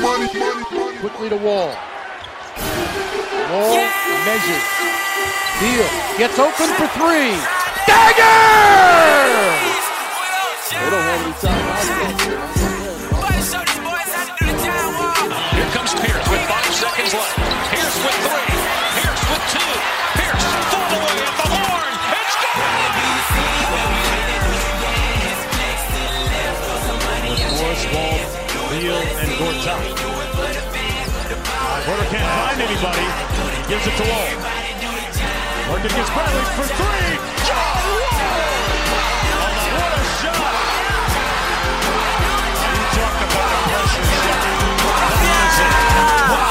Money. Quickly to Wall. Wall measures. Beal gets open for three. Dagger! They don't have any time. Here comes Pierce with 5 seconds left. Pierce with three. Pierce with two. Pierce all the way at the horn. It's good! Morris Wall. Beal and Gortat. Porter can't find anybody. He gives it to Wall. Morgan gets Bradley for three. John Wall! What a shot! You talk about a pressure shot.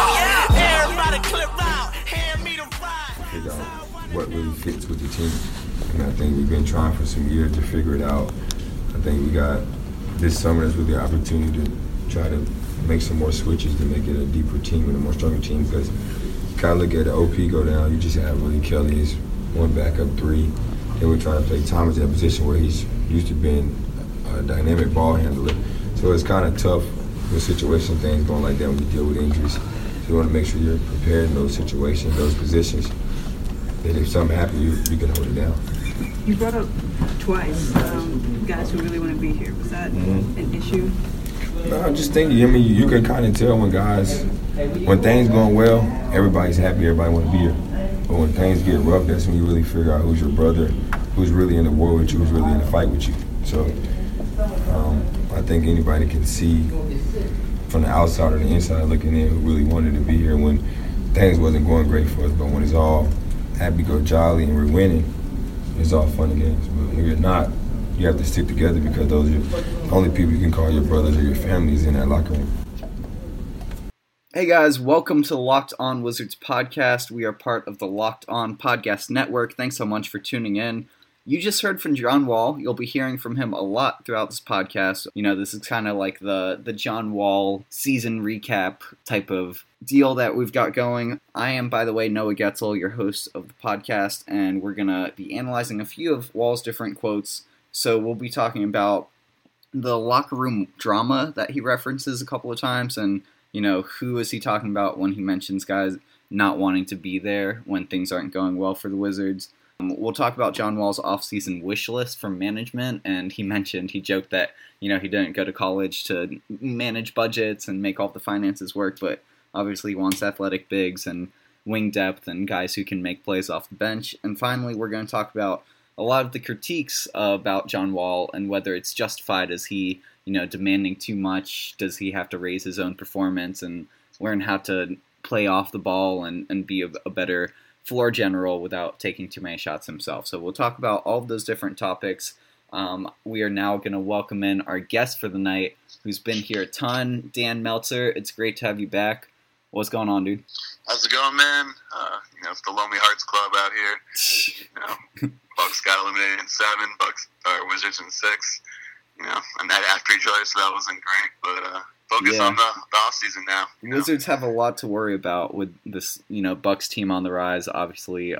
Wow. Everybody clip out. Hand me the ride. You know, what really fits with the team. And I think we've been trying for some years to figure it out. I think we got this summer is really the opportunity to try to make some more switches to make it a deeper team and a more stronger team, because you kind of look at the OP go down, you just have Willie Cauley-Stein's one backup three, and we're trying to play Thomas in a position where he's used to being a dynamic ball handler. So it's kind of tough with situation things going like that when you deal with injuries. So you want to make sure you're prepared in those situations, those positions, that if something happens, you can hold it down. You brought up twice guys who really want to be here. Was that an issue? No, I just think, I mean, you can kind of tell when things going well, everybody's happy, everybody want to be here. But when things get rough, that's when you really figure out who's your brother, who's really in the war with you, who's really in the fight with you. So I think anybody can see from the outside or the inside looking in who really wanted to be here when things wasn't going great for us. But when it's all happy-go-jolly and we're winning, it's all fun and games. But when you're not, you have to stick together, because those are the only people you can call your brothers or your families in that locker room. Hey guys, welcome to Locked On Wizards podcast. We are part of the Locked On Podcast Network. Thanks so much for tuning in. You just heard from John Wall. You'll be hearing from him a lot throughout this podcast. You know, this is kind of like the John Wall season recap type of deal that we've got going. I am, by the way, Noah Getzel, your host of the podcast, and we're going to be analyzing a few of Wall's different quotes. So we'll be talking about the locker room drama that he references a couple of times, and, you know, who is he talking about when he mentions guys not wanting to be there when things aren't going well for the Wizards. We'll talk about John Wall's offseason wish list from management, and he joked that, you know, he didn't go to college to manage budgets and make all the finances work, but obviously he wants athletic bigs and wing depth and guys who can make plays off the bench. And finally, we're going to talk about a lot of the critiques about John Wall and whether it's justified. Is he, you know, demanding too much? Does he have to raise his own performance and learn how to play off the ball and be a better floor general without taking too many shots himself? So we'll talk about all of those different topics. We are now going to welcome in our guest for the night, who's been here a ton, Dan Meltzer. It's great to have you back. What's going on, dude? How's it going, man? You know, it's the Lonely Hearts Club out here. You know, Bucks got eliminated in 7, Wizards in 6. You know, and that after each other, so that wasn't great. But on the offseason now. Wizards have a lot to worry about with this, you know, Bucks team on the rise. Obviously,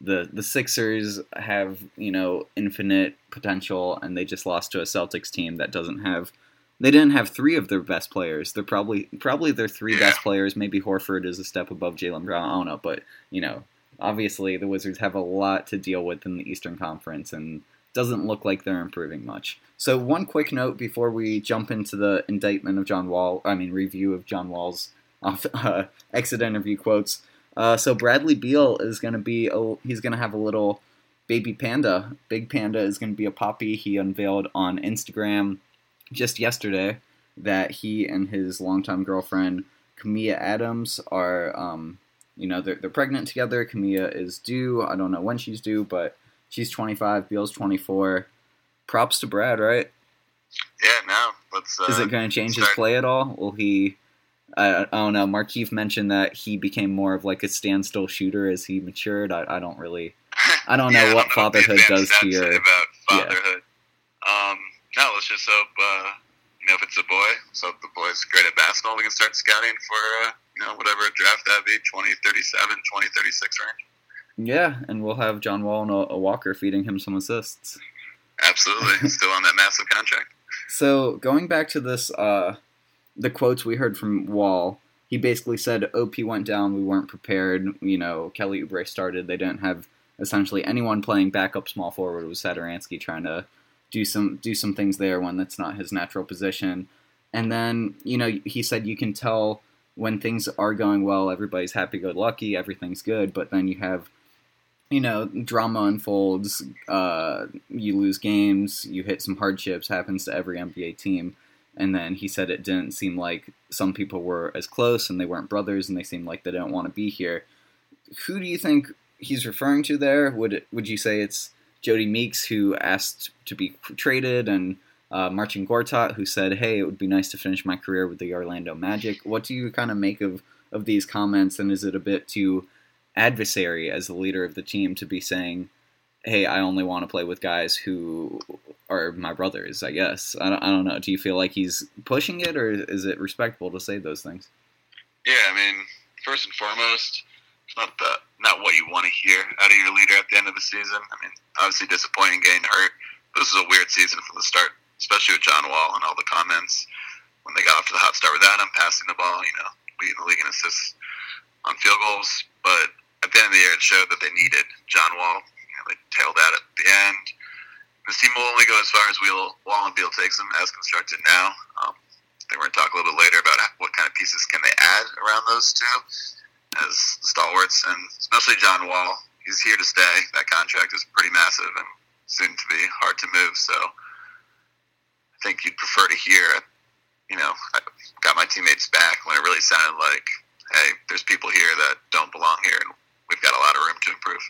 the Sixers have, you know, infinite potential, and they just lost to a Celtics team that doesn't have. They didn't have three of their best players. They're probably their three best players. Maybe Horford is a step above Jaylen Brown. I don't know. But, you know, obviously the Wizards have a lot to deal with in the Eastern Conference, and doesn't look like they're improving much. So one quick note before we jump into the review of John Wall's exit interview quotes. So Bradley Beal is going to he's going to have a little baby panda. Big Panda is going to be a puppy. He unveiled on Instagram just yesterday that he and his longtime girlfriend Kamiya Adams are, you know, they're pregnant together. Kamiya is due. I don't know when she's due, but she's 25. Beal's 24. Props to Brad, right? Yeah. Now, is it going to change his play at all? Will he? I don't know. Markeith mentioned that he became more of like a standstill shooter as he matured. I don't know what fatherhood does to your about fatherhood. Yeah. No, let's just hope. If it's a boy, let's hope the boy's great at basketball. We can start scouting for whatever draft that be, 2037, 2036 range. Yeah, and we'll have John Wall and a Walker feeding him some assists. Absolutely, still on that massive contract. So going back to this. The quotes we heard from Wall, he basically said, OP went down, we weren't prepared, Kelly Oubre started, they didn't have essentially anyone playing backup small forward. It was Satoransky trying to do some things there when that's not his natural position. And then, he said you can tell when things are going well, everybody's happy-go-lucky, everything's good, but then you have, drama unfolds, you lose games, you hit some hardships, happens to every NBA team. And then he said it didn't seem like some people were as close and they weren't brothers and they seemed like they didn't want to be here. Who do you think he's referring to there? Would you say it's Jody Meeks, who asked to be traded, and Marcin Gortat, who said, hey, it would be nice to finish my career with the Orlando Magic? What do you kind of make of these comments, and is it a bit too adversary as the leader of the team to be saying, hey, I only want to play with guys who are my brothers, I guess? I don't know. Do you feel like he's pushing it, or is it respectable to say those things? Yeah, first and foremost, it's not what you want to hear out of your leader at the end of the season. Obviously disappointing, getting hurt. This is a weird season from the start, especially with John Wall and all the comments when they got off to the hot start without him, passing the ball, leading the league in assists on field goals. But at the end of the year, it showed that they needed John Wall. They tailed out at the end. This team will only go as far as Wall and Beal takes them, as constructed now. I think we're going to talk a little bit later about what kind of pieces can they add around those two as stalwarts, and especially John Wall. He's here to stay. That contract is pretty massive and soon to be hard to move, so I think you'd prefer to hear, I got my teammates back, when it really sounded like, hey, there's people here that don't belong here, and we've got a lot of room to improve.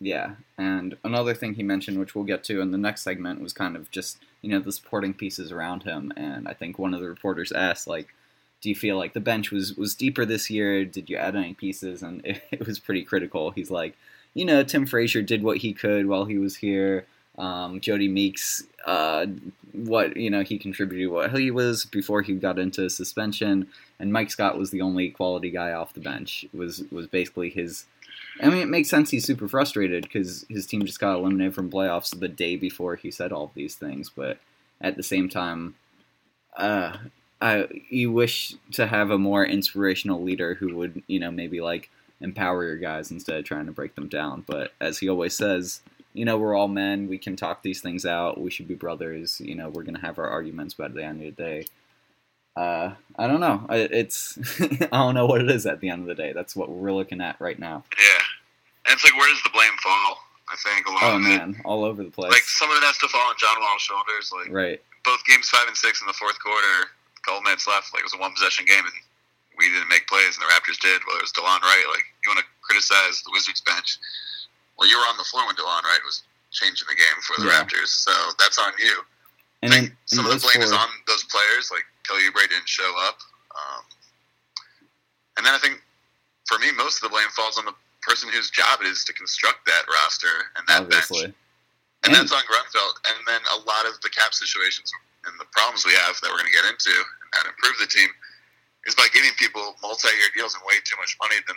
Yeah, and another thing he mentioned, which we'll get to in the next segment, was kind of just, the supporting pieces around him. And I think one of the reporters asked, do you feel like the bench was deeper this year? Did you add any pieces? And it was pretty critical. He's like, Tim Frazier did what he could while he was here. Jody Meeks, he contributed what he was before he got into suspension. And Mike Scott was the only quality guy off the bench, was basically his... it makes sense he's super frustrated because his team just got eliminated from playoffs the day before he said all of these things. But at the same time, you wish to have a more inspirational leader who would, maybe empower your guys instead of trying to break them down. But as he always says, we're all men. We can talk these things out. We should be brothers. We're going to have our arguments by the end of the day. I don't know. I don't know what it is at the end of the day. That's what we're looking at right now. Yeah. And it's where does the blame fall? I think a lot of it. Oh, man, all over the place. Some of it has to fall on John Wall's shoulders. Right. Both games 5 and 6 in the fourth quarter, a couple minutes left, it was a one-possession game, and we didn't make plays, and the Raptors did. Well, it was DeLon Wright. You want to criticize the Wizards bench. Well, you were on the floor when DeLon Wright was changing the game for the Raptors, so that's on you. And some of the blame is on those players, Kelly Oubre didn't show up. And then I think, for me, most of the blame falls on the person whose job it is to construct that roster and that Obviously. Bench. And that's on Grunfeld. And then a lot of the cap situations and the problems we have that we're going to get into and how to improve the team is by giving people multi-year deals and way too much money than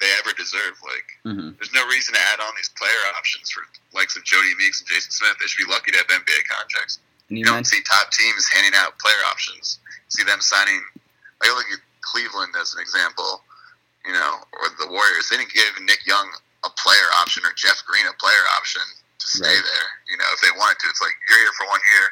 they ever deserve. There's no reason to add on these player options for likes of Jody Meeks and Jason Smith. They should be lucky to have NBA contracts. And you don't see top teams handing out player options. You see them signing, look at Cleveland as an example, or the Warriors. They didn't give Nick Young a player option or Jeff Green a player option to stay there. If they wanted to, it's you're here for 1 year.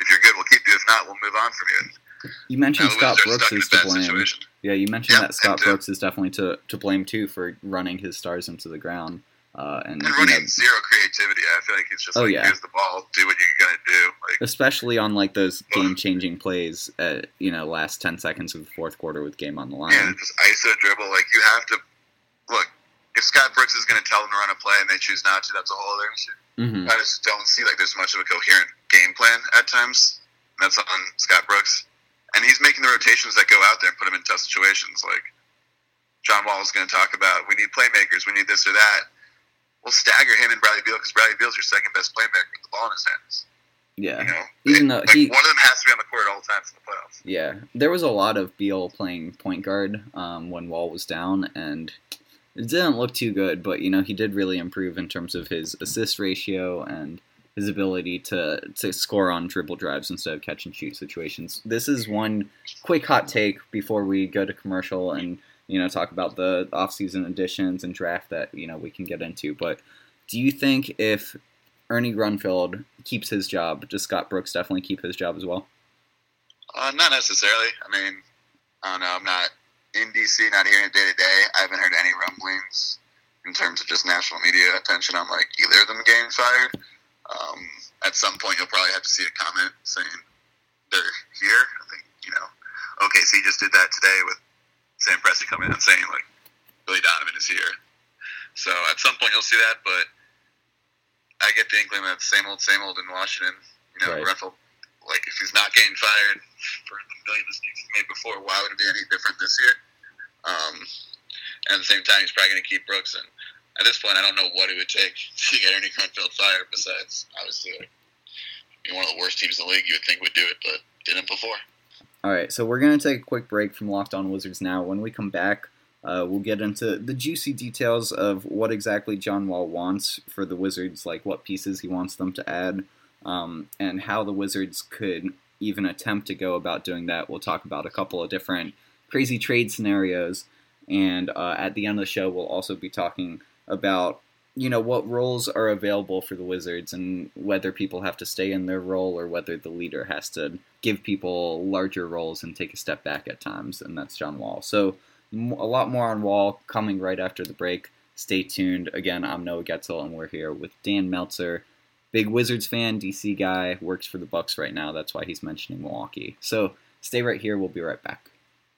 If you're good, we'll keep you. If not, we'll move on from you. You mentioned Scott Brooks is to blame. Situation. Yeah, you mentioned that Scott Brooks is definitely to blame, too, for running his stars into the ground. And running zero creativity. I feel like it's just here's the ball, do what you're going to do. Especially on those game-changing plays at, last 10 seconds of the fourth quarter with game on the line. Yeah, just ISO dribble. You have to – look, if Scott Brooks is going to tell them to run a play and they choose not to, that's a whole other issue. Mm-hmm. I just don't see, there's much of a coherent game plan at times. That's on Scott Brooks. And he's making the rotations that go out there and put him in tough situations. Like John Wall is going to talk about, we need playmakers, we need this or that. We'll stagger him and Bradley Beal because Bradley Beal's your second best playmaker with the ball in his hands. Yeah. You know, one of them has to be on the court at all times in the playoffs. Yeah. There was a lot of Beal playing point guard when Wall was down, and it didn't look too good, but, you know, he did really improve in terms of his assist ratio and his ability to score on dribble drives instead of catch-and-shoot situations. This is one quick hot take before we go to commercial and, you know, talk about the off-season additions and draft that, you know, we can get into. But do you think if Ernie Grunfeld keeps his job, does Scott Brooks definitely keep his job as well? Not necessarily. I mean, I don't know. I'm not in D.C., not hearing it day-to-day. I haven't heard any rumblings in terms of just national media attention on, like, either of them getting fired. At some point, you'll probably have to see a comment saying they're here. I think, you know, OKC just did that today with Sam Presti coming in and saying, like, Billy Donovan is here. So at some point, you'll see that, but I get the inkling that same old in Washington. You know, right. Ruffle, like, if he's not getting fired for the million mistakes he made before, why would it be any different this year? And at the same time, he's probably going to keep Brooks. And at this point, I don't know what it would take to get Ernie Grunfeld fired. Besides, obviously, like, being one of the worst teams in the league, you would think would do it, but didn't before. All right, so we're going to take a quick break from Locked On Wizards now. When we come back, we'll get into the juicy details of what exactly John Wall wants for the Wizards, like what pieces he wants them to add, and how the Wizards could even attempt to go about doing that. We'll talk about a couple of different crazy trade scenarios, and at the end of the show, we'll also be talking about, you know, what roles are available for the Wizards and whether people have to stay in their role or whether the leader has to give people larger roles and take a step back at times, and that's John Wall. So a lot more on Wall coming right after the break. Stay tuned. Again, I'm Noah Getzel, and we're here with Dan Meltzer, big Wizards fan, DC guy, works for the Bucks right now. That's why he's mentioning Milwaukee. So stay right here. We'll be right back.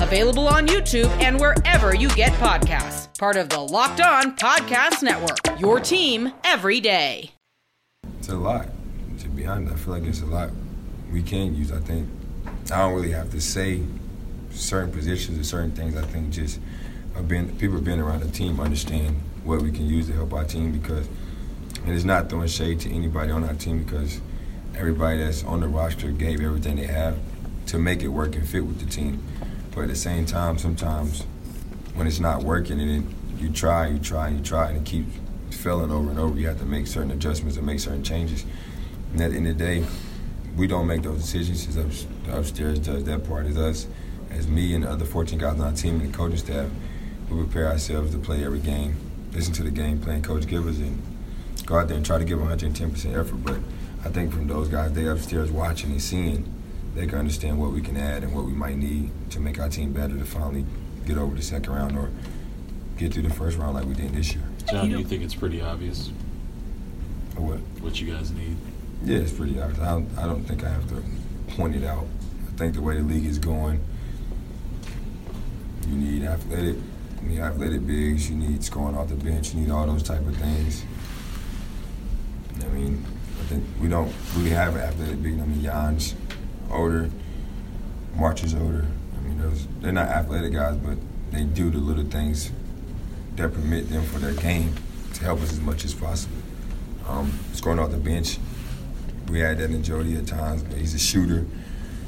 available on YouTube and wherever you get podcasts. Part of the Locked On Podcast Network, your team every day. It's a lot, to be honest. I feel like it's a lot we can use, I think. I don't really have to say certain positions or certain things. I think just people being around the team understand what we can use to help our team because and it's not throwing shade to anybody on our team because everybody that's on the roster gave everything they have to make it work and fit with the team. But at the same time, sometimes when it's not working and you try, and it keeps failing over and over, you have to make certain adjustments and make certain changes. And at the end of the day, we don't make those decisions. It's upstairs does that part. It's us, as me and the other 14 guys on our team and the coaching staff, we prepare ourselves to play every game, listen to the game plan coach give us, and go out there and try to give 110% effort, but I think from those guys, they upstairs watching and seeing, they can understand what we can add and what we might need to make our team better to finally get over the second round or get through the first round like we did this year. John, do you think it's pretty obvious what you guys need? Yeah, it's pretty obvious. I don't think I have to point it out. I think the way the league is going, you need athletic bigs, you need scoring off the bench, you need all those type of things. I mean, I think we don't really have an athletic big. I mean, Jan's older, March is older. I mean, they're not athletic guys, but they do the little things that permit them for their game to help us as much as possible. Scoring off the bench, we had that in Jody at times, but he's a shooter,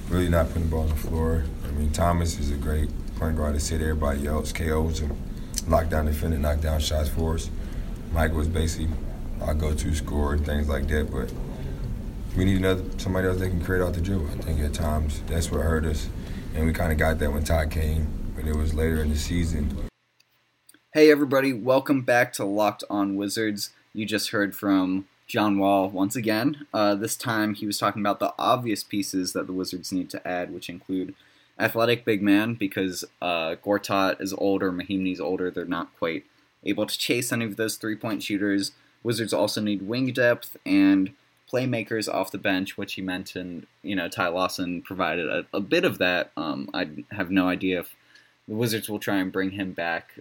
really not putting the ball on the floor. I mean, Thomas is a great point guard to sit everybody else, KOs and lock down defender, knock down shots for us. Michael is basically our go-to scorer and things like that, but we need somebody else that can create out the dribble. I think at times that's what hurt us, and we kind of got that when Ty came, but it was later in the season. Hey everybody, welcome back to Locked On Wizards. You just heard from John Wall once again. This time he was talking about the obvious pieces that the Wizards need to add, which include athletic big man, because Gortat is older, Mahinmi's older, they're not quite able to chase any of those three-point shooters. Wizards also need wing depth and playmakers off the bench, which he mentioned. You know, Ty Lawson provided a bit of that. I have no idea if the Wizards will try and bring him back.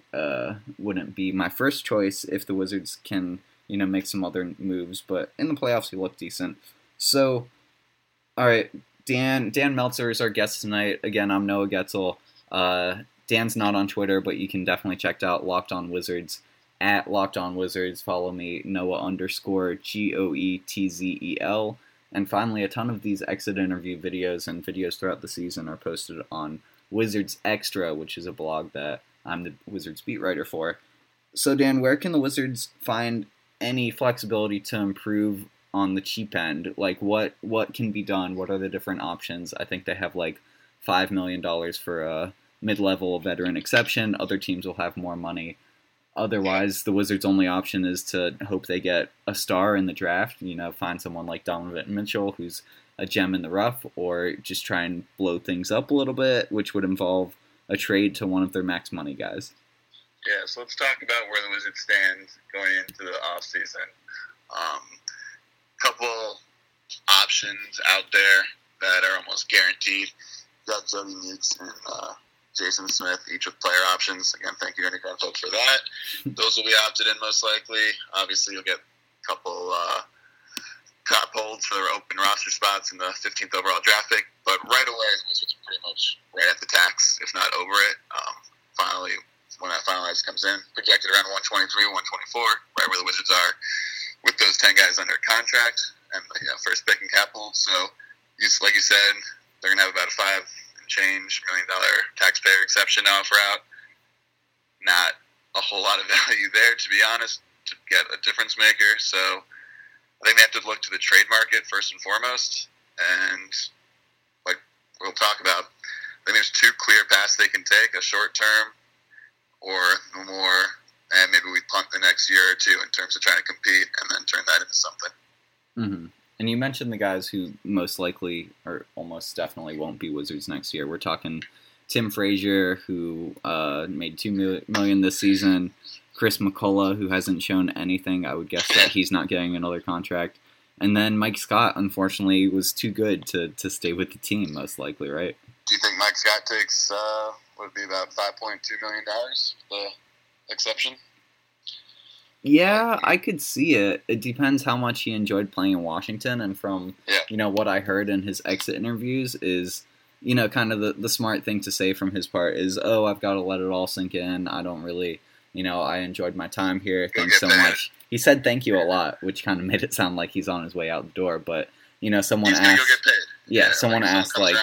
Wouldn't be my first choice if the Wizards can, you know, make some other moves. But in the playoffs, he looked decent. So, all right, Dan Meltzer is our guest tonight. Again, I'm Noah Getzel. Dan's not on Twitter, but you can definitely check out Locked On Wizards at Locked On Wizards. Follow me, Noah_Goetzel. And finally, a ton of these exit interview videos and videos throughout the season are posted on Wizards Extra, which is a blog that I'm the Wizards beat writer for. So, Dan, where can the Wizards find any flexibility to improve on the cheap end? Like, what can be done? What are the different options? I think they have, like, $5 million for a mid-level veteran exception. Other teams will have more money. Otherwise, the Wizards' only option is to hope they get a star in the draft, you know, find someone like Donovan Mitchell, who's a gem in the rough, or just try and blow things up a little bit, which would involve a trade to one of their max money guys. Yeah, so let's talk about where the Wizards stand going into the offseason. Couple options out there that are almost guaranteed. You got Jody Meeks and Jason Smith, each with player options. Again, thank you, Ernie Grunfeld, for that. Those will be opted in most likely. Obviously, you'll get a couple cop holds for their open roster spots in the 15th overall draft pick. But right away, it's pretty much right at the tax, if not over it. Finally, when that finalized comes in, projected around 123, 124, right where the Wizards are with those 10 guys under contract and the first pick in capital. So, like you said, they're going to have about a $5 and change million taxpayer exception offer out. Not a whole lot of value there, to be honest, to get a difference maker. So I think they have to look to the trade market first and foremost. And like we'll talk about, I think there's two clear paths they can take, a short term or more, and maybe we punt the next year or two in terms of trying to compete and then turn that into something. Mm-hmm. And you mentioned the guys who most likely or almost definitely won't be Wizards next year. We're talking Tim Frazier, who made $2 million this season. Chris McCullough, who hasn't shown anything. I would guess that he's not getting another contract. And then Mike Scott, unfortunately, was too good to stay with the team, most likely, right? Do you think Mike Scott takes would be about $5.2 million for the exception? Yeah, I could see it. It depends how much he enjoyed playing in Washington. And from, you know, what I heard in his exit interviews is, you know, kind of the smart thing to say from his part is, oh, I've got to let it all sink in. I don't really, you know, I enjoyed my time here. Thanks so much. He said thank you a lot, which kind of made it sound like he's on his way out the door. But, you know, someone asked, someone asked, like,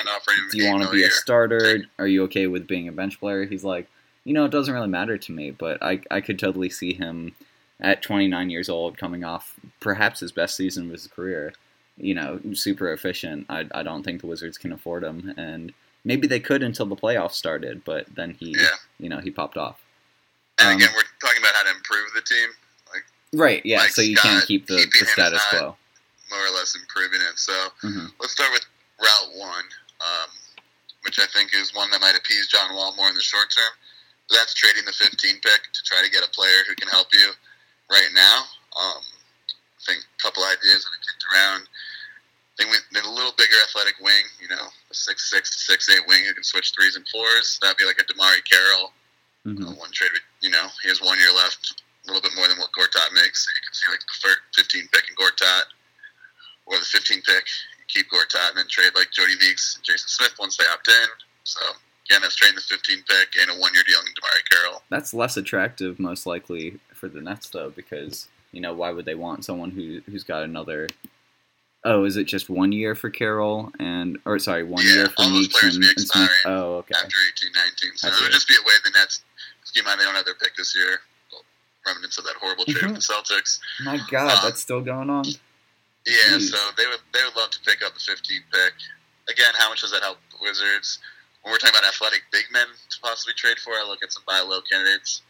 do you want to be a starter? Are you okay with being a bench player? He's like, you know, it doesn't really matter to me, but I could totally see him at 29 years old, coming off perhaps his best season of his career, you know, super efficient. I don't think the Wizards can afford him, and maybe they could until the playoffs started, but then he popped off. And again, we're talking about how to improve the team. Like so you can't keep the status quo. More or less improving it. So let's start with Route 1, which I think is one that might appease John Wall more in the short term. That's trading the 15 pick to try to get a player who can help you right now. I think a couple ideas that I kicked around. I think they're a little bigger athletic wing, you know, a 6'6 to 6'8 wing who can switch threes and fours. That'd be like a DeMarre Carroll. One trade, you know, he has 1 year left, a little bit more than what Gortat makes. So you can see like the 15 pick and Gortat, or the 15 pick, keep Gortat, and then trade like Jody Meeks and Jason Smith once they opt in. So again, that's trading the 15 pick and a 1 year deal on DeMarre Carroll. That's less attractive, most likely, for the Nets, though, because, you know, why would they want someone who's got another? Oh, is it just 1 year for Carroll and, or sorry, 1 year for Meeks and Smith? Oh, okay. After 18-19, so it would just be a way the Nets. Keep in mind they don't have their pick this year. Remnants of that horrible trade with the Celtics. My God, that's still going on. Yeah, so they would love to pick up the 15th pick. Again, how much does that help the Wizards? When we're talking about athletic big men to possibly trade for, I look at some buy low candidates.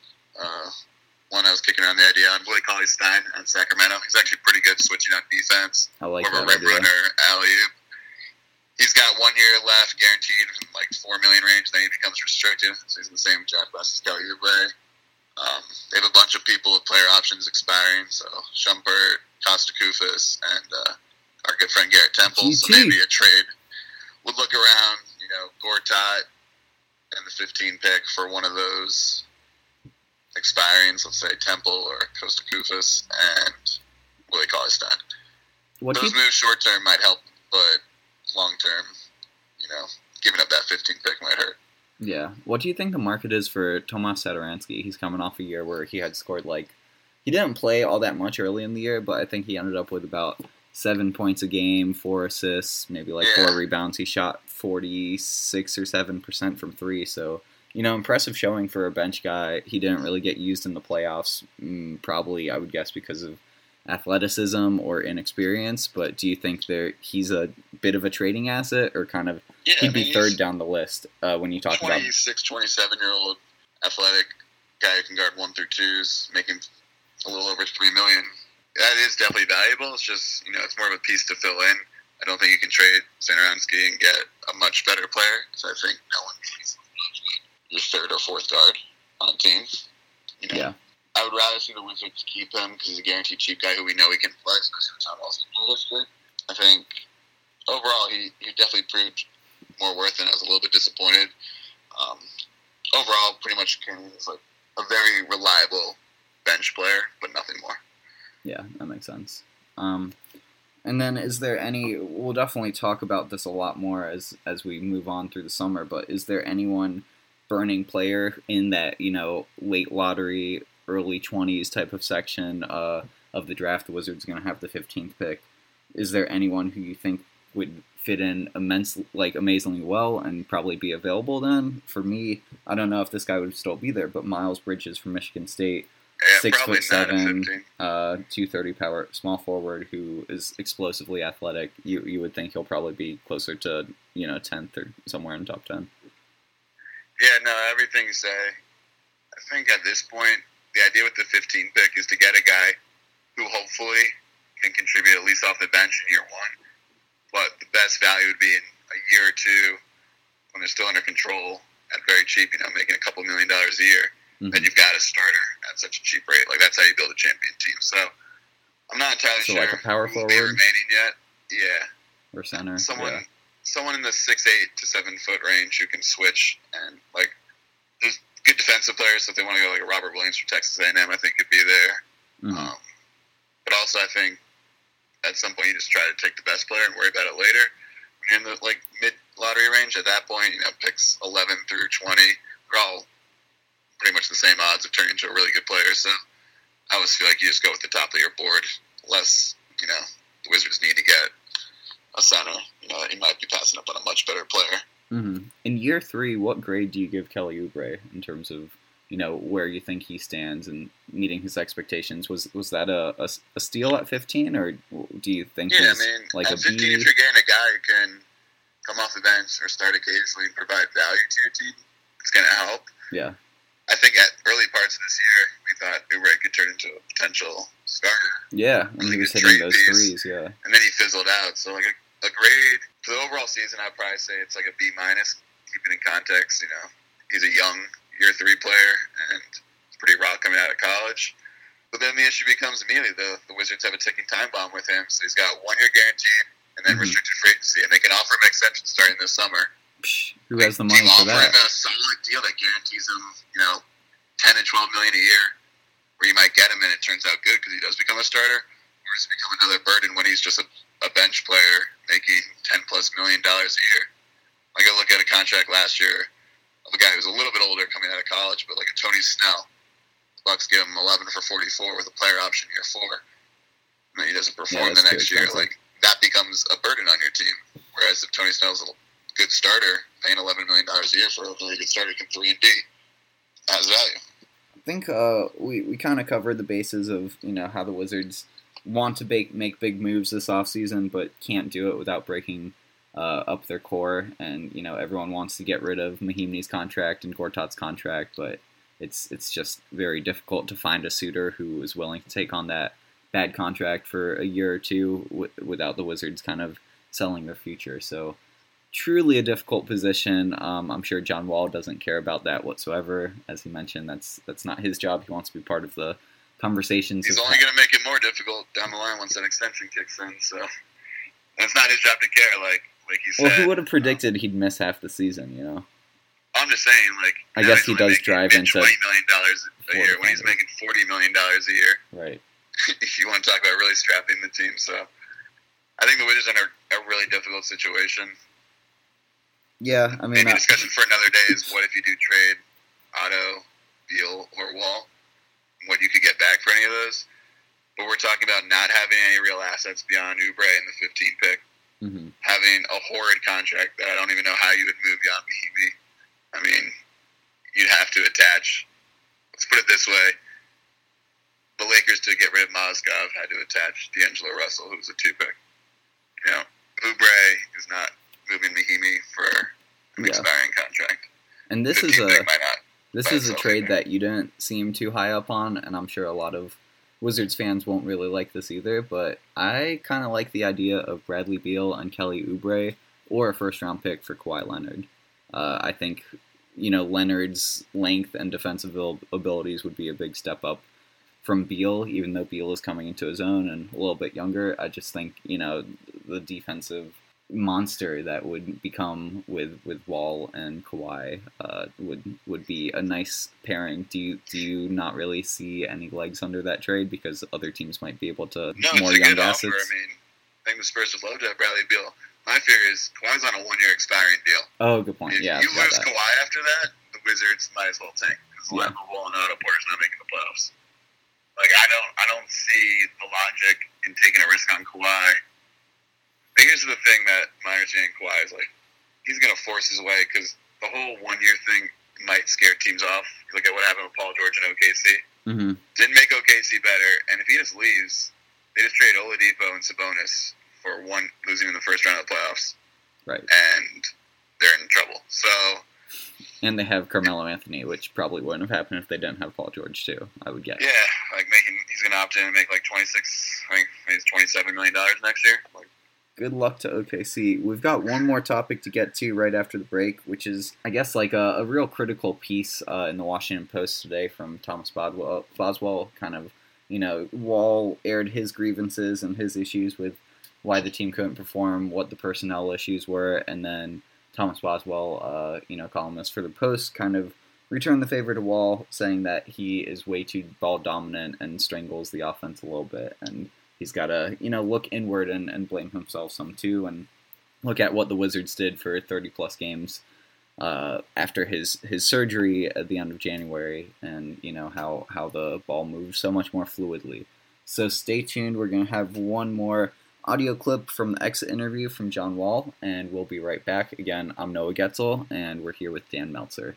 One I was kicking around the idea on, Willie Cauley-Stein on Sacramento. He's actually pretty good switching on defense. I like that idea. More of a rim runner, alley-oop. He's got 1 year left, guaranteed, like $4 million range. Then he becomes restricted, so he's in the same job class as Kelly Oubre. They have a bunch of people with player options expiring, so Shumpert, Kosta Koufos, and our good friend Garrett Temple. GT. So maybe a trade would look around, you know, Gortat and the 15 pick for one of those expirings, let's say Temple or Kosta Koufos and Willie Cauley-Stein. Those moves short term might help, but long term, you know, giving up that 15 pick might hurt. Yeah. What do you think the market is for Tomas Satoransky? He's coming off a year where he had scored he didn't play all that much early in the year, but I think he ended up with about 7 points a game, 4 assists, maybe four rebounds. He shot 46 or 7% from three. So, you know, impressive showing for a bench guy. He didn't really get used in the playoffs, probably, I would guess, because of athleticism or inexperience. But do you think he's a bit of a trading asset, or kind of he'd be third down the list when you talk about 26, 27-year-old athletic guy who can guard 1 through 2s, making a little over $3 million? That is definitely valuable. It's just, you know, it's more of a piece to fill in. I don't think you can trade Satoransky and get a much better player, because I think no one needs your third or fourth guard on a team. You know? Yeah. I would rather see the Wizards keep him because he's a guaranteed cheap guy who we know he can flex, especially with John Wall. I think overall he definitely proved more worth, and I was a little bit disappointed. Overall, pretty much came as a very reliable bench player, but nothing more. Yeah, that makes sense. And then is there any... We'll definitely talk about this a lot more as we move on through the summer, but is there anyone burning player in that, you know, late lottery, early 20s type of section of the draft? The Wizards are going to have the 15th pick. Is there anyone who you think would fit in amazingly well and probably be available then? For me, I don't know if this guy would still be there, but Miles Bridges from Michigan State, 6'7", 230 power, small forward who is explosively athletic. You would think he'll probably be closer to, you know, 10th or somewhere in top 10. Yeah, no, everything you say. I think at this point, the idea with the 15 pick is to get a guy who hopefully can contribute at least off the bench in year one. But the best value would be in a year or two when they're still under control at very cheap, you know, making $2 million a year. Mm-hmm. Then you've got a starter at such a cheap rate. That's how you build a champion team. So I'm not entirely sure. Like a power forward remaining yet. Yeah. Or center. Someone in the 6'8" to 7' range who can switch, and there's good defensive players. So if they want to go a Robert Williams from Texas A&M, I think could be there. Mm-hmm. But also, I think at some point you just try to take the best player and worry about it later. When you're in the mid lottery range, at that point, you know, picks 11 through 20, they're all pretty much the same odds of turning into a really good player. So I always feel you just go with the top of your board, unless, you know, the Wizards need to get a center. You know, he might be passing up on a much better player. Mm-hmm. In year three, what grade do you give Kelly Oubre in terms of, you know, where you think he stands and meeting his expectations? Was that a steal at 15, or do you think at 15, if you're getting a guy who can come off the bench or start occasionally and provide value to your team, it's going to help. Yeah. I think at early parts of this year, we thought Oubre could turn into a potential starter. Yeah, and he was hitting those threes, yeah. And then he fizzled out. So, a grade for the overall season, I'd probably say it's a B-. Keep it in context, you know. He's a young year three player, and it's pretty raw coming out of college. But then the issue becomes immediately the Wizards have a ticking time bomb with him, so he's got 1 year guaranteed and then restricted free agency, and they can offer him an exception starting this summer. Who has the money for that? Offer him a solid deal that guarantees him, you know, $10 to $12 million a year, where you might get him and it turns out good because he does become a starter, or does he become another burden when he's just a bench player making $10+ million a year? I look at a contract last year of a guy who's a little bit older coming out of college, but a Tony Snell. The Bucks give him 11 for $44 with a player option year 4, and then he doesn't perform the next year. That becomes a burden on your team. Whereas if Tony Snell's a good starter, paying $11 million a year for a really good starter, can 3 and D. That's value. I think we kind of covered the bases of, you know, how the Wizards want to make big moves this offseason, but can't do it without breaking up their core. And, you know, everyone wants to get rid of Mahinmi's contract and Gortat's contract, but it's just very difficult to find a suitor who is willing to take on that bad contract for a year or two without the Wizards kind of selling their future. So truly a difficult position. I'm sure John Wall doesn't care about that whatsoever. As he mentioned, that's not his job. He wants to be part of the conversations. He's only going to make it more difficult down the line once that extension kicks in. So it's not his job to care, like he said. Well, who would have predicted he'd miss half the season, you know? I'm just saying, like, I guess he does drive into $20 million a year when he's making $40 million a year. Right. If you want to talk about really strapping the team, so I think the Wizards are in a really difficult situation. Yeah, I mean, maybe discussion for another day is what if you do trade Otto, Beal, or Wall, what you could get back for any of those. But we're talking about not having any real assets beyond Oubre and the 15th pick, having a horrid contract that I don't even know how you would move beyond Mahinmi. I mean, you'd have to attach. Let's put it this way: the Lakers, to get rid of Mozgov, had to attach D'Angelo Russell, who was a 2-pick. You know, Oubre is not moving Mahinmi for an expiring contract. And this is a trade that you didn't seem too high up on, and I'm sure a lot of Wizards fans won't really like this either. But I kind of like the idea of Bradley Beal and Kelly Oubre, or a first-round pick for Kawhi Leonard. I think, you know, Leonard's length and defensive abilities would be a big step up from Beal, even though Beal is coming into his own and a little bit younger. I just think, you know, the defensive monster that would become with Wall and Kawhi would be a nice pairing. Do you not really see any legs under that trade because other teams might be able to more young assets? Offer. I mean, I think the Spurs would love to have Bradley Beal. My fear is Kawhi's on a 1-year expiring deal. Oh, good point. If you lose Kawhi after that, the Wizards might as well tank. Because Wall and Otto Porter's not making the playoffs. Like, I don't see the logic in taking a risk on Kawhi. But here's the thing that my understanding of Kawhi is, like, he's going to force his way because the whole 1-year thing might scare teams off. Look at what happened with Paul George and OKC. Didn't make OKC better. And if he just leaves, they just trade Oladipo and Sabonis for one, losing in the first round of the playoffs. Right. And they're in trouble. So. And they have Carmelo Anthony, which probably wouldn't have happened if they didn't have Paul George, too, I would guess. Yeah, like he's going to opt in and make like $27 million next year. Like, good luck to OKC. We've got one more topic to get to right after the break, which is, I guess, like a real critical piece in the Washington Post today from Thomas Boswell. Kind of, you know, Wall aired his grievances and his issues with why the team couldn't perform, what the personnel issues were, and then Thomas Boswell, columnist for the Post, kind of returned the favor to Wall, saying that he is way too ball dominant and strangles the offense a little bit, and he's got to, you know, look inward and blame himself some too, and look at what the Wizards did for 30-plus games after his surgery at the end of January, and, you know, how the ball moves so much more fluidly. So stay tuned. We're going to have one more audio clip from the exit interview from John Wall, and we'll be right back. Again, I'm Noah Getzel, and we're here with Dan Meltzer.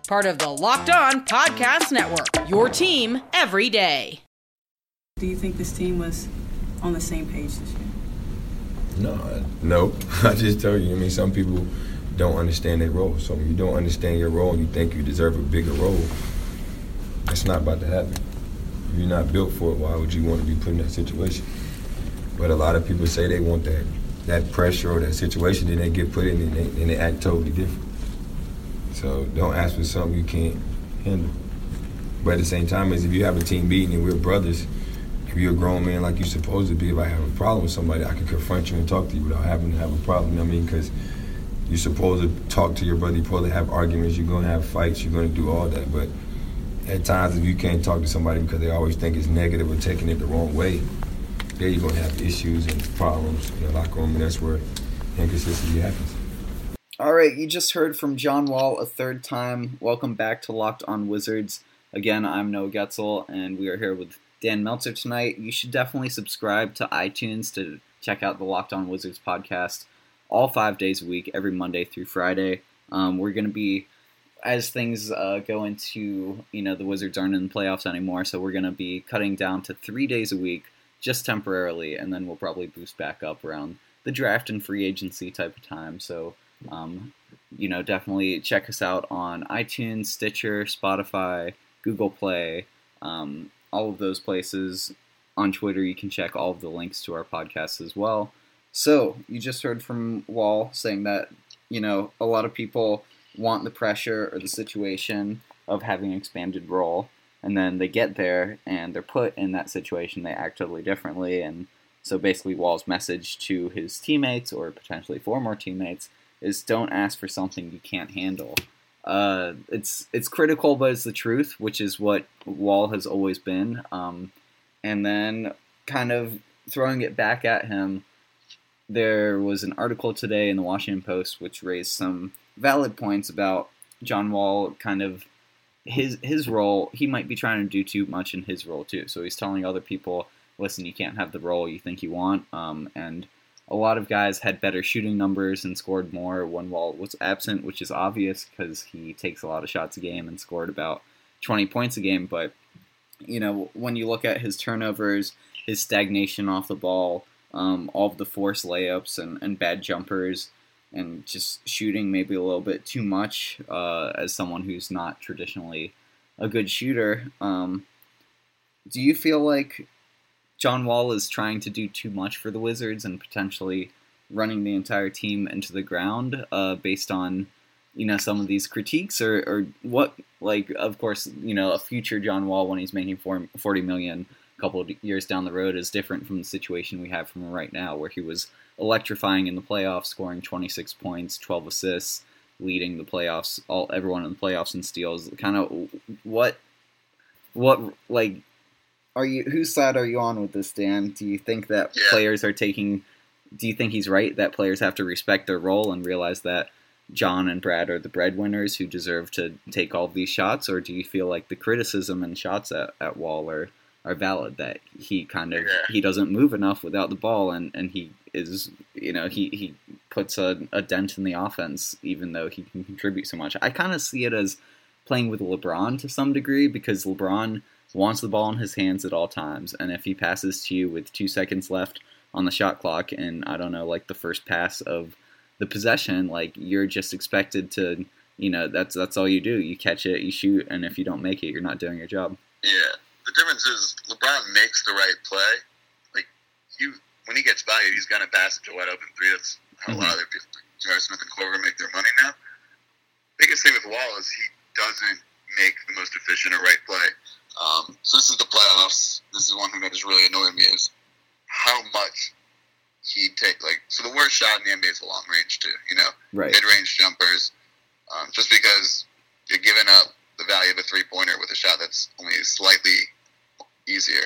Part of the Locked On Podcast Network. Your team every day. Do you think this team was on the same page this year? No. I just tell you. I mean, some people don't understand their role. So when you don't understand your role and you think you deserve a bigger role, it's not about to happen. If you're not built for it, why would you want to be put in that situation? But a lot of people say they want that pressure or that situation, then they get put in and they act totally different. So don't ask for something you can't handle. But at the same time, as if you have a team meeting and we're brothers, if you're a grown man like you're supposed to be, if I have a problem with somebody, I can confront you and talk to you without having to have a problem. I mean, because you're supposed to talk to your brother, you're supposed to have arguments, you're going to have fights, you're going to do all that. But at times, if you can't talk to somebody because they always think it's negative or taking it the wrong way, there you're going to have issues and problems in the locker room, and that's where inconsistency happens. All right, you just heard from John Wall a third time. Welcome back to Locked On Wizards. Again, I'm Noah Getzel, and we are here with Dan Meltzer tonight. You should definitely subscribe to iTunes to check out the Locked On Wizards podcast all 5 days a week, every Monday through Friday. We're going to be as things go into, you know, the Wizards aren't in the playoffs anymore, so we're going to be cutting down to 3 days a week just temporarily, and then we'll probably boost back up around the draft and free agency type of time. So, you know, definitely check us out on iTunes, Stitcher, Spotify, Google Play, all of those places. On Twitter, you can check all of the links to our podcast as well. So, you just heard from Wall saying that, you know, a lot of people want the pressure or the situation of having an expanded role, and then they get there and they're put in that situation, they act totally differently. And so basically Wall's message to his teammates, or potentially former teammates, is don't ask for something you can't handle. It's critical, but it's the truth, which is what Wall has always been. And then kind of throwing it back at him, there was an article today in the Washington Post which raised some valid points about John Wall, kind of his role. He might be trying to do too much in his role too. So he's telling other people, listen, you can't have the role you think you want. And a lot of guys had better shooting numbers and scored more when Wall was absent, which is obvious because he takes a lot of shots a game and scored about 20 points a game. But, you know, when you look at his turnovers, his stagnation off the ball, all of the forced layups and bad jumpers, and just shooting maybe a little bit too much as someone who's not traditionally a good shooter. Do you feel like John Wall is trying to do too much for the Wizards and potentially running the entire team into the ground based on, you know, some of these critiques? Or what, like, of course, you know, a future John Wall when he's making $40 million a couple of years down the road is different from the situation we have from right now, where he was electrifying in the playoffs, scoring 26 points, 12 assists, leading the playoffs, everyone in the playoffs in steals. Kind of what like, are you, whose side are you on with this, Dan? Do you think that players are taking, do you think he's right that players have to respect their role and realize that John and Brad are the breadwinners who deserve to take all these shots? Or do you feel like the criticism and shots at Wall are valid, that he kind of, he doesn't move enough without the ball, and he is, you know, he puts a dent in the offense even though he can contribute so much? I kind of see it as playing with LeBron to some degree, because LeBron wants the ball in his hands at all times, and if he passes to you with 2 seconds left on the shot clock and, I don't know, like the first pass of the possession, like, you're just expected to, you know, that's all you do. You catch it, you shoot, and if you don't make it, you're not doing your job. Yeah. The difference is LeBron makes the right play. Like, when he gets by you, he's going to pass it to wide open three. That's how a lot of J.R. Smith and Corver make their money now. Biggest thing with Wall is he doesn't make the most efficient or right play. So this is the playoffs. This is one thing that has really annoyed me, is how much he take, like, so the worst shot in the NBA is a long range too, you know, right, mid-range jumpers, just because you're giving up the value of a three-pointer with a shot that's only slightly easier.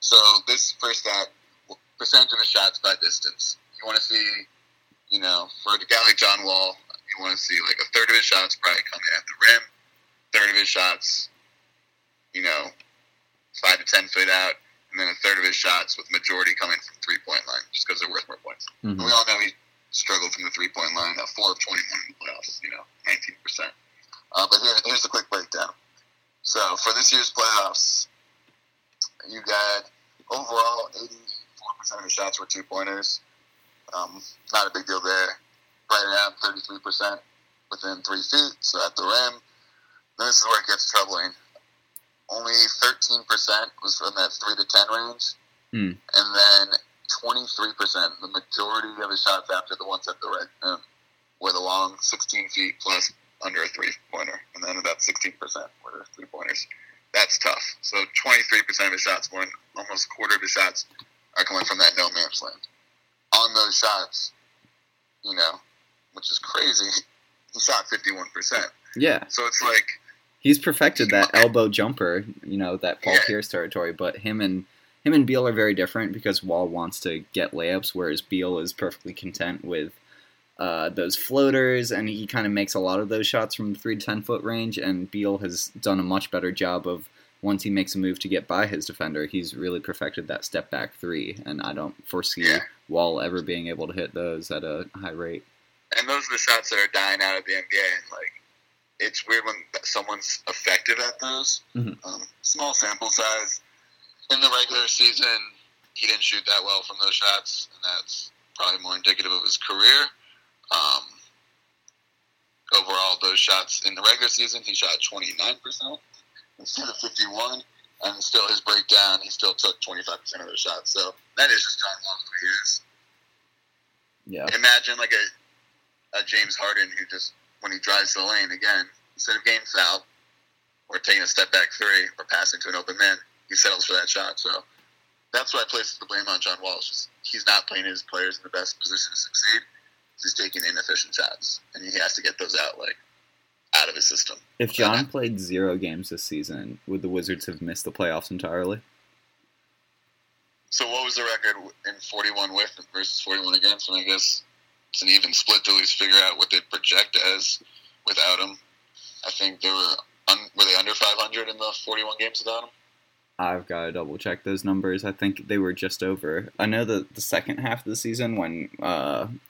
So this first stat, percentage of the shots by distance. You want to see, you know, for a guy like John Wall, you want to see like a third of his shots probably coming at the rim, third of his shots, you know, 5 to 10 feet out, and then a third of his shots with majority coming from three-point line, just because they're worth more points. Mm-hmm. And we all know he struggled from the three-point line, 4 of 21 in the playoffs, you know, 19%. But here's the quick breakdown. So for this year's playoffs, you got overall 84% of his shots were two-pointers. Not a big deal there. Right around 33% within 3 feet, so at the rim. Then this is where it gets troubling. Only 13% was from that 3 to 10 range. Mm. And then 23%, the majority of his shots after the ones at the red, were the long 16 feet plus under a three-pointer. And then about 16% were three-pointers. That's tough. So 23% of his shots, more than almost a quarter of his shots, are coming from that no-man's land. On those shots, you know, which is crazy, he shot 51%. Yeah. So it's like, he's perfected that elbow jumper, you know, that Paul Pierce territory, but him and Beal are very different, because Wall wants to get layups, whereas Beal is perfectly content with those floaters, and he kind of makes a lot of those shots from the 3 to 10-foot range, and Beal has done a much better job of, once he makes a move to get by his defender, he's really perfected that step-back 3, and I don't foresee Wall ever being able to hit those at a high rate. And those are the shots that are dying out of the NBA, and, like, it's weird when someone's effective at those. Mm-hmm. Small sample size. In the regular season, he didn't shoot that well from those shots, and that's probably more indicative of his career. Overall, those shots in the regular season, he shot 29% instead of 51%, and still his breakdown, he still took 25% of those shots. So that is just John Wall for years. Yeah. Imagine like a James Harden who just, when he drives the lane again, instead of getting fouled or taking a step back three or passing to an open man, he settles for that shot. So that's why I place the blame on John Wall. Just, he's not playing his players in the best position to succeed. He's taking inefficient shots, and he has to get those out, like, out of his system. If John played 0 games this season, would the Wizards have missed the playoffs entirely? So what was the record in 41 with versus 41 against? And I guess it's an even split to at least figure out what they project as without him. I think they were they under 500 in the 41 games without him? I've got to double-check those numbers. I think they were just over. I know that the second half of the season when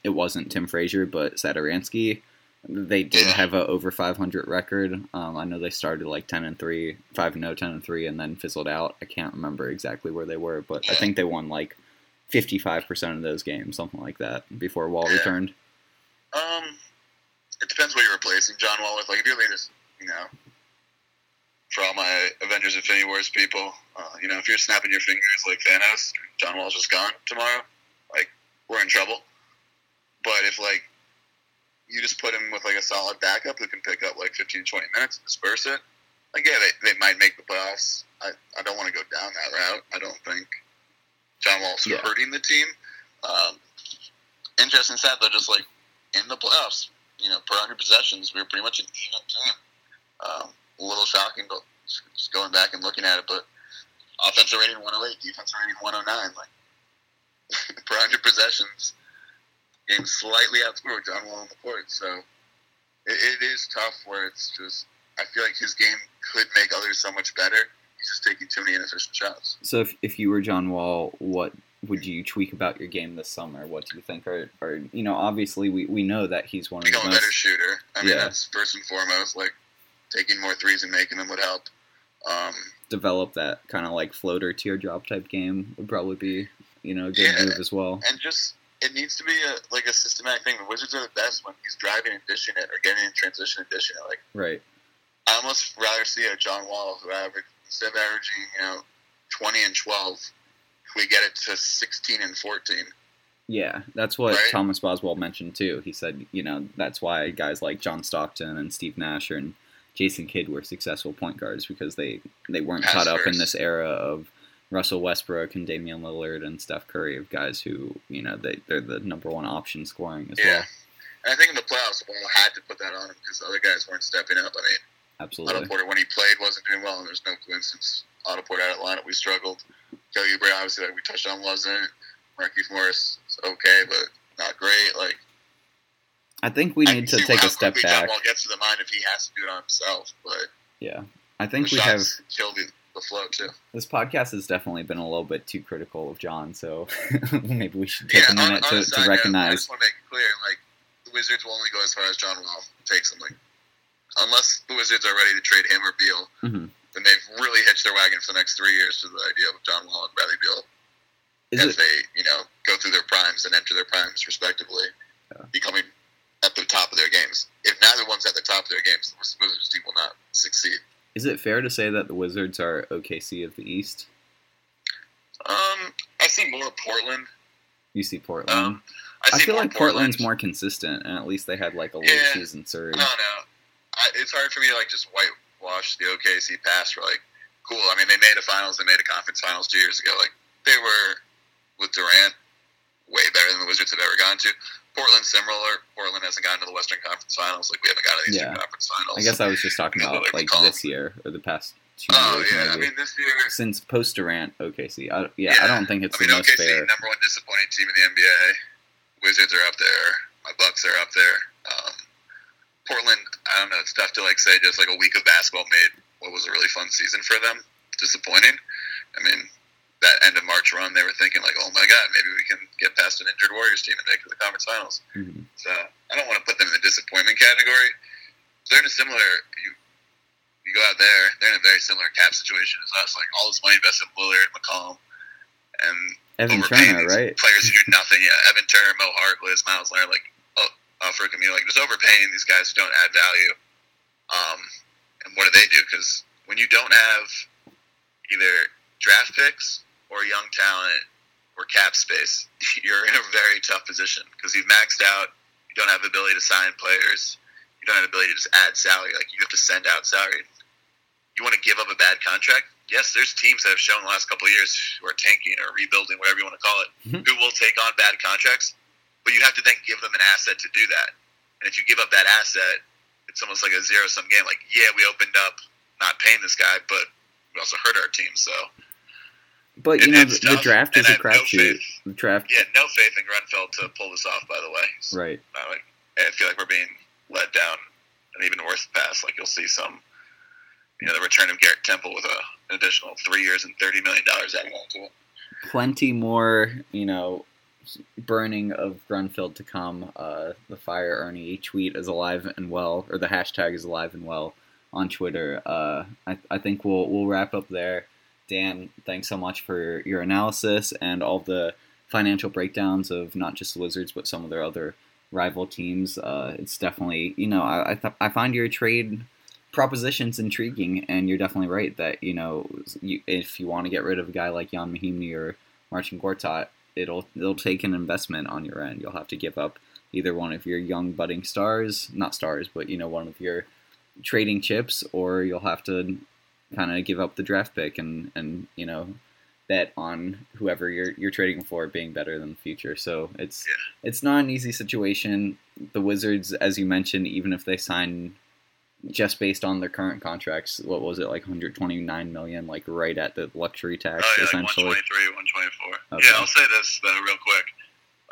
it wasn't Tim Frazier but Satoransky, they did have an over 500 record. I know they started like 10-3, 5-0, 10-3, and then fizzled out. I can't remember exactly where they were, but I think they won like 55% of those games, something like that, before Wall returned. It depends what you're replacing John Wall with. Like, if you're just, you know, for all my Avengers Infinity Wars people, you know, if you're snapping your fingers like Thanos, John Wall's just gone tomorrow, like, we're in trouble. But if, like, you just put him with, like, a solid backup who can pick up, like, 15, 20 minutes and disperse it, like, yeah, they might make the playoffs. I don't want to go down that route. I don't think John Wall's hurting the team. Interesting stat, though, just, like, in the playoffs, you know, per 100 possessions, we were pretty much an even team. A little shocking, but just going back and looking at it, but offensive rating 108, defensive rating 109, like, per 100 possessions, game slightly outscored John Wall on the court, so it is tough where it's just, I feel like his game could make others so much better, he's just taking too many inefficient shots. So if you were John Wall, what would you tweak about your game this summer? What do you think are you know, obviously we know that he's one of the most... Become a better shooter. I mean, that's first and foremost, like, taking more threes and making them would help. Develop that kind of like floater teardrop type game would probably be, you know, a good move as well. And just, it needs to be a systematic thing. The Wizards are the best when he's driving and dishing it or getting in transition and dishing it. Like, right. I almost rather see a John Wall who instead of averaging, you know, 20 and 12, we get it to 16 and 14. Yeah, that's what Thomas Boswell mentioned too. He said, you know, that's why guys like John Stockton and Steve Nash and Jason Kidd were successful point guards because they weren't caught up in this era of Russell Westbrook and Damian Lillard and Steph Curry of guys who, you know, they're the number one option scoring as well. And I think in the playoffs, Wall had to put that on him because the other guys weren't stepping up. I mean, absolutely. Otto Porter, when he played, wasn't doing well, and there's no coincidence. Otto Porter out of lineup, we struggled. Kelly Oubre, obviously, like we touched on, wasn't. Marquise Morris was okay, but not great. Like, I think we need to take a step back. John Wall gets to the mind if he has to do it on himself, but I think we have killed the flow too. This podcast has definitely been a little bit too critical of John, so maybe we should take a minute to recognize. I just want to make it clear, like, the Wizards will only go as far as John Wall takes them. Like, unless the Wizards are ready to trade him or Beal, then they've really hitched their wagon for the next 3 years to the idea of John Wall and Bradley Beal as they, you know, go through their primes and enter their primes respectively, becoming at the top of their games. If neither one's at the top of their games, the Wizards team will not succeed. Is it fair to say that the Wizards are OKC of the East? I see more Portland. You see Portland? I feel like Portland's more consistent, and at least they had like a late season surge. No. It's hard for me to like just whitewash the OKC past. We're like, cool. I mean, they made a finals. They made a conference finals 2 years ago. Like, they were, with Durant, way better than the Wizards have ever gone to. Portland's similar. Portland hasn't gotten to the Western Conference Finals. Like, we haven't gotten to the Eastern Conference Finals. I guess I was just talking about, like, this year or the past 2 years. Oh, yeah. Maybe. I mean, this year. Since post-Durant OKC. I don't think it's the most fair. I mean, OKC, number one disappointing team in the NBA. Wizards are up there. My Bucks are up there. Portland, I don't know. It's tough to, like, say just, like, a week of basketball made what was a really fun season for them disappointing. I mean, that end of March run, they were thinking, like, oh, my God, maybe we can get past an injured Warriors team and make it to the conference finals. So I don't want to put them in the disappointment category. They're in a similar, you go out there, they're in a very similar cap situation as us. Like, all this money invested in Lillard, McCollum, and Evan Turner, right? Players who do nothing. Yeah, Evan Turner, Mo Harkless, Myles Leonard, like, for a community, like, just overpaying these guys who don't add value. And what do they do? Because when you don't have either draft picks or young talent or cap space, you're in a very tough position because you've maxed out. You don't have the ability to sign players. You don't have the ability to just add salary. Like, you have to send out salary. You want to give up a bad contract? Yes, there's teams that have shown the last couple of years who are tanking or rebuilding, whatever you want to call it, who will take on bad contracts. But you have to then give them an asset to do that. And if you give up that asset, it's almost like a zero-sum game. Like, yeah, we opened up not paying this guy, but we also hurt our team. So, but you know, the draft is a crapshoot. No draft, yeah, no faith in Grunfeld to pull this off. By the way, so, right? I feel like we're being let down an even worse pass. Like, you'll see some, you know, the return of Garrett Temple with an additional 3 years and $30 million added onto it. Plenty more, you know, burning of Grunfeld to come. The fire Ernie tweet is alive and well, or the hashtag is alive and well on Twitter. I think we'll wrap up there. Dan, thanks so much for your analysis and all the financial breakdowns of not just the Wizards, but some of their other rival teams. It's definitely, you know, I find your trade propositions intriguing, and you're definitely right that, you know, if you want to get rid of a guy like Ian Mahinmi or Marcin Gortat, it'll take an investment on your end. You'll have to give up either one of your young budding stars, not stars, but, you know, one of your trading chips, or you'll have to kind of give up the draft pick and you know, bet on whoever you're trading for being better than the future. So it's not an easy situation. The Wizards, as you mentioned, even if they sign just based on their current contracts, what was it, like $129 million, like right at the luxury tax, essentially? Like 123, 124. Okay. Yeah, I'll say this though real quick.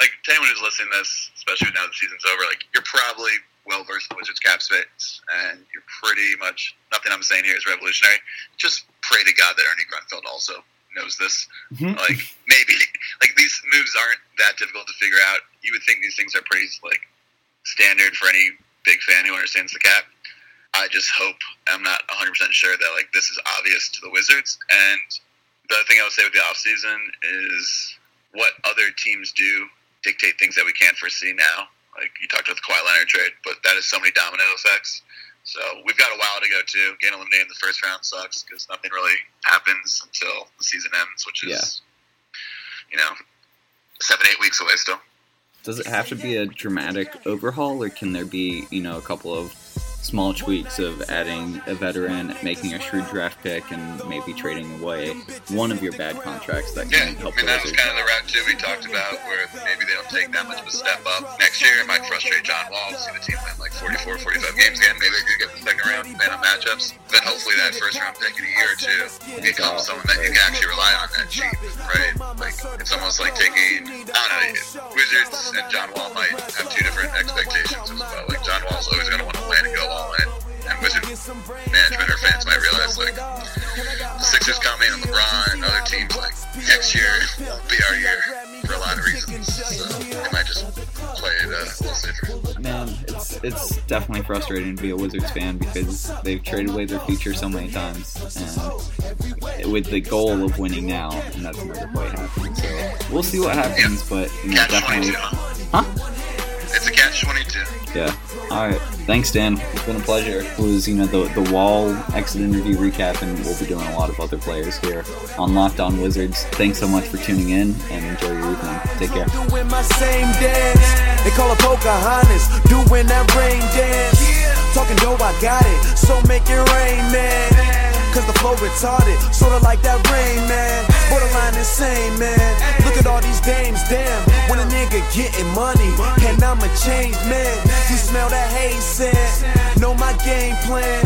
Like, to anyone who's listening to this, especially now the season's over, like, you're probably well-versed in Wizards cap space, and you're pretty much, nothing I'm saying here is revolutionary. Just pray to God that Ernie Grunfeld also knows this. Mm-hmm. Like, maybe, like, these moves aren't that difficult to figure out. You would think these things are pretty, like, standard for any big fan who understands the cap. I just hope, I'm not 100% sure that, like, this is obvious to the Wizards. And the other thing I would say with the offseason is what other teams do dictate things that we can't foresee now. Like, you talked about the Kawhi Leonard trade, but that is so many domino effects. So we've got a while to go, too. Getting eliminated in the first round sucks because nothing really happens until the season ends, which is, you know, 7-8 weeks away still. Does it have to be a dramatic overhaul, or can there be, you know, a couple of small tweaks of adding a veteran, making a shrewd draft pick, and maybe trading away one of your bad contracts that can help? I mean, that was kind of the route too we talked about, where maybe they don't take that much of a step up. Next year, it might frustrate John Wall to see the team win like 44, 45 games again. Maybe they could get the second round fan on matchups. Then hopefully that first round pick in a year or two becomes someone that you can actually rely on that cheap, right? Like, it's almost like taking, I don't know, Wizards and John Wall might have two different expectations as well. Like, John Wall's always going to want to win and go all in, and Wizard management or fans might realize, like, the Sixers coming and LeBron and other teams, like, next year won't be our year for a lot of reasons, so they might just play it a little safer. Man, it's definitely frustrating to be a Wizards fan because they've traded away their future so many times, and with the goal of winning now, and that's never quite happened. So we'll see what happens, but you know, definitely. It's a catch-22. Yeah. All right. Thanks, Dan. It's been a pleasure. It was, you know, the Wall exit interview recap, and we'll be doing a lot of other players here on Locked On Wizards. Thanks so much for tuning in, and enjoy your evening. Take care. Doing my same dance. They call it Pocahontas. Doing that rain dance. Talking dope, I got it. So make it rain, man. Cause the flow retarded. Sort of like that rain, man. Borderline insane, man. Look at all these dames, damn. When a nigga getting money, and I'm a changed man. You smell that haze scent. Know my game plan.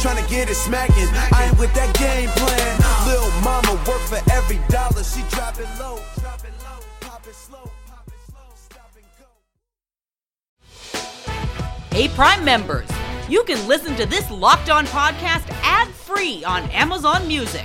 Tryna get it smacking. I ain't with that game plan. Lil mama work for every dollar. She drop it low. Drop it low. Pop it slow. Pop it slow. Stop and go. Hey, Prime members. You can listen to this Locked On podcast ad-free on Amazon Music.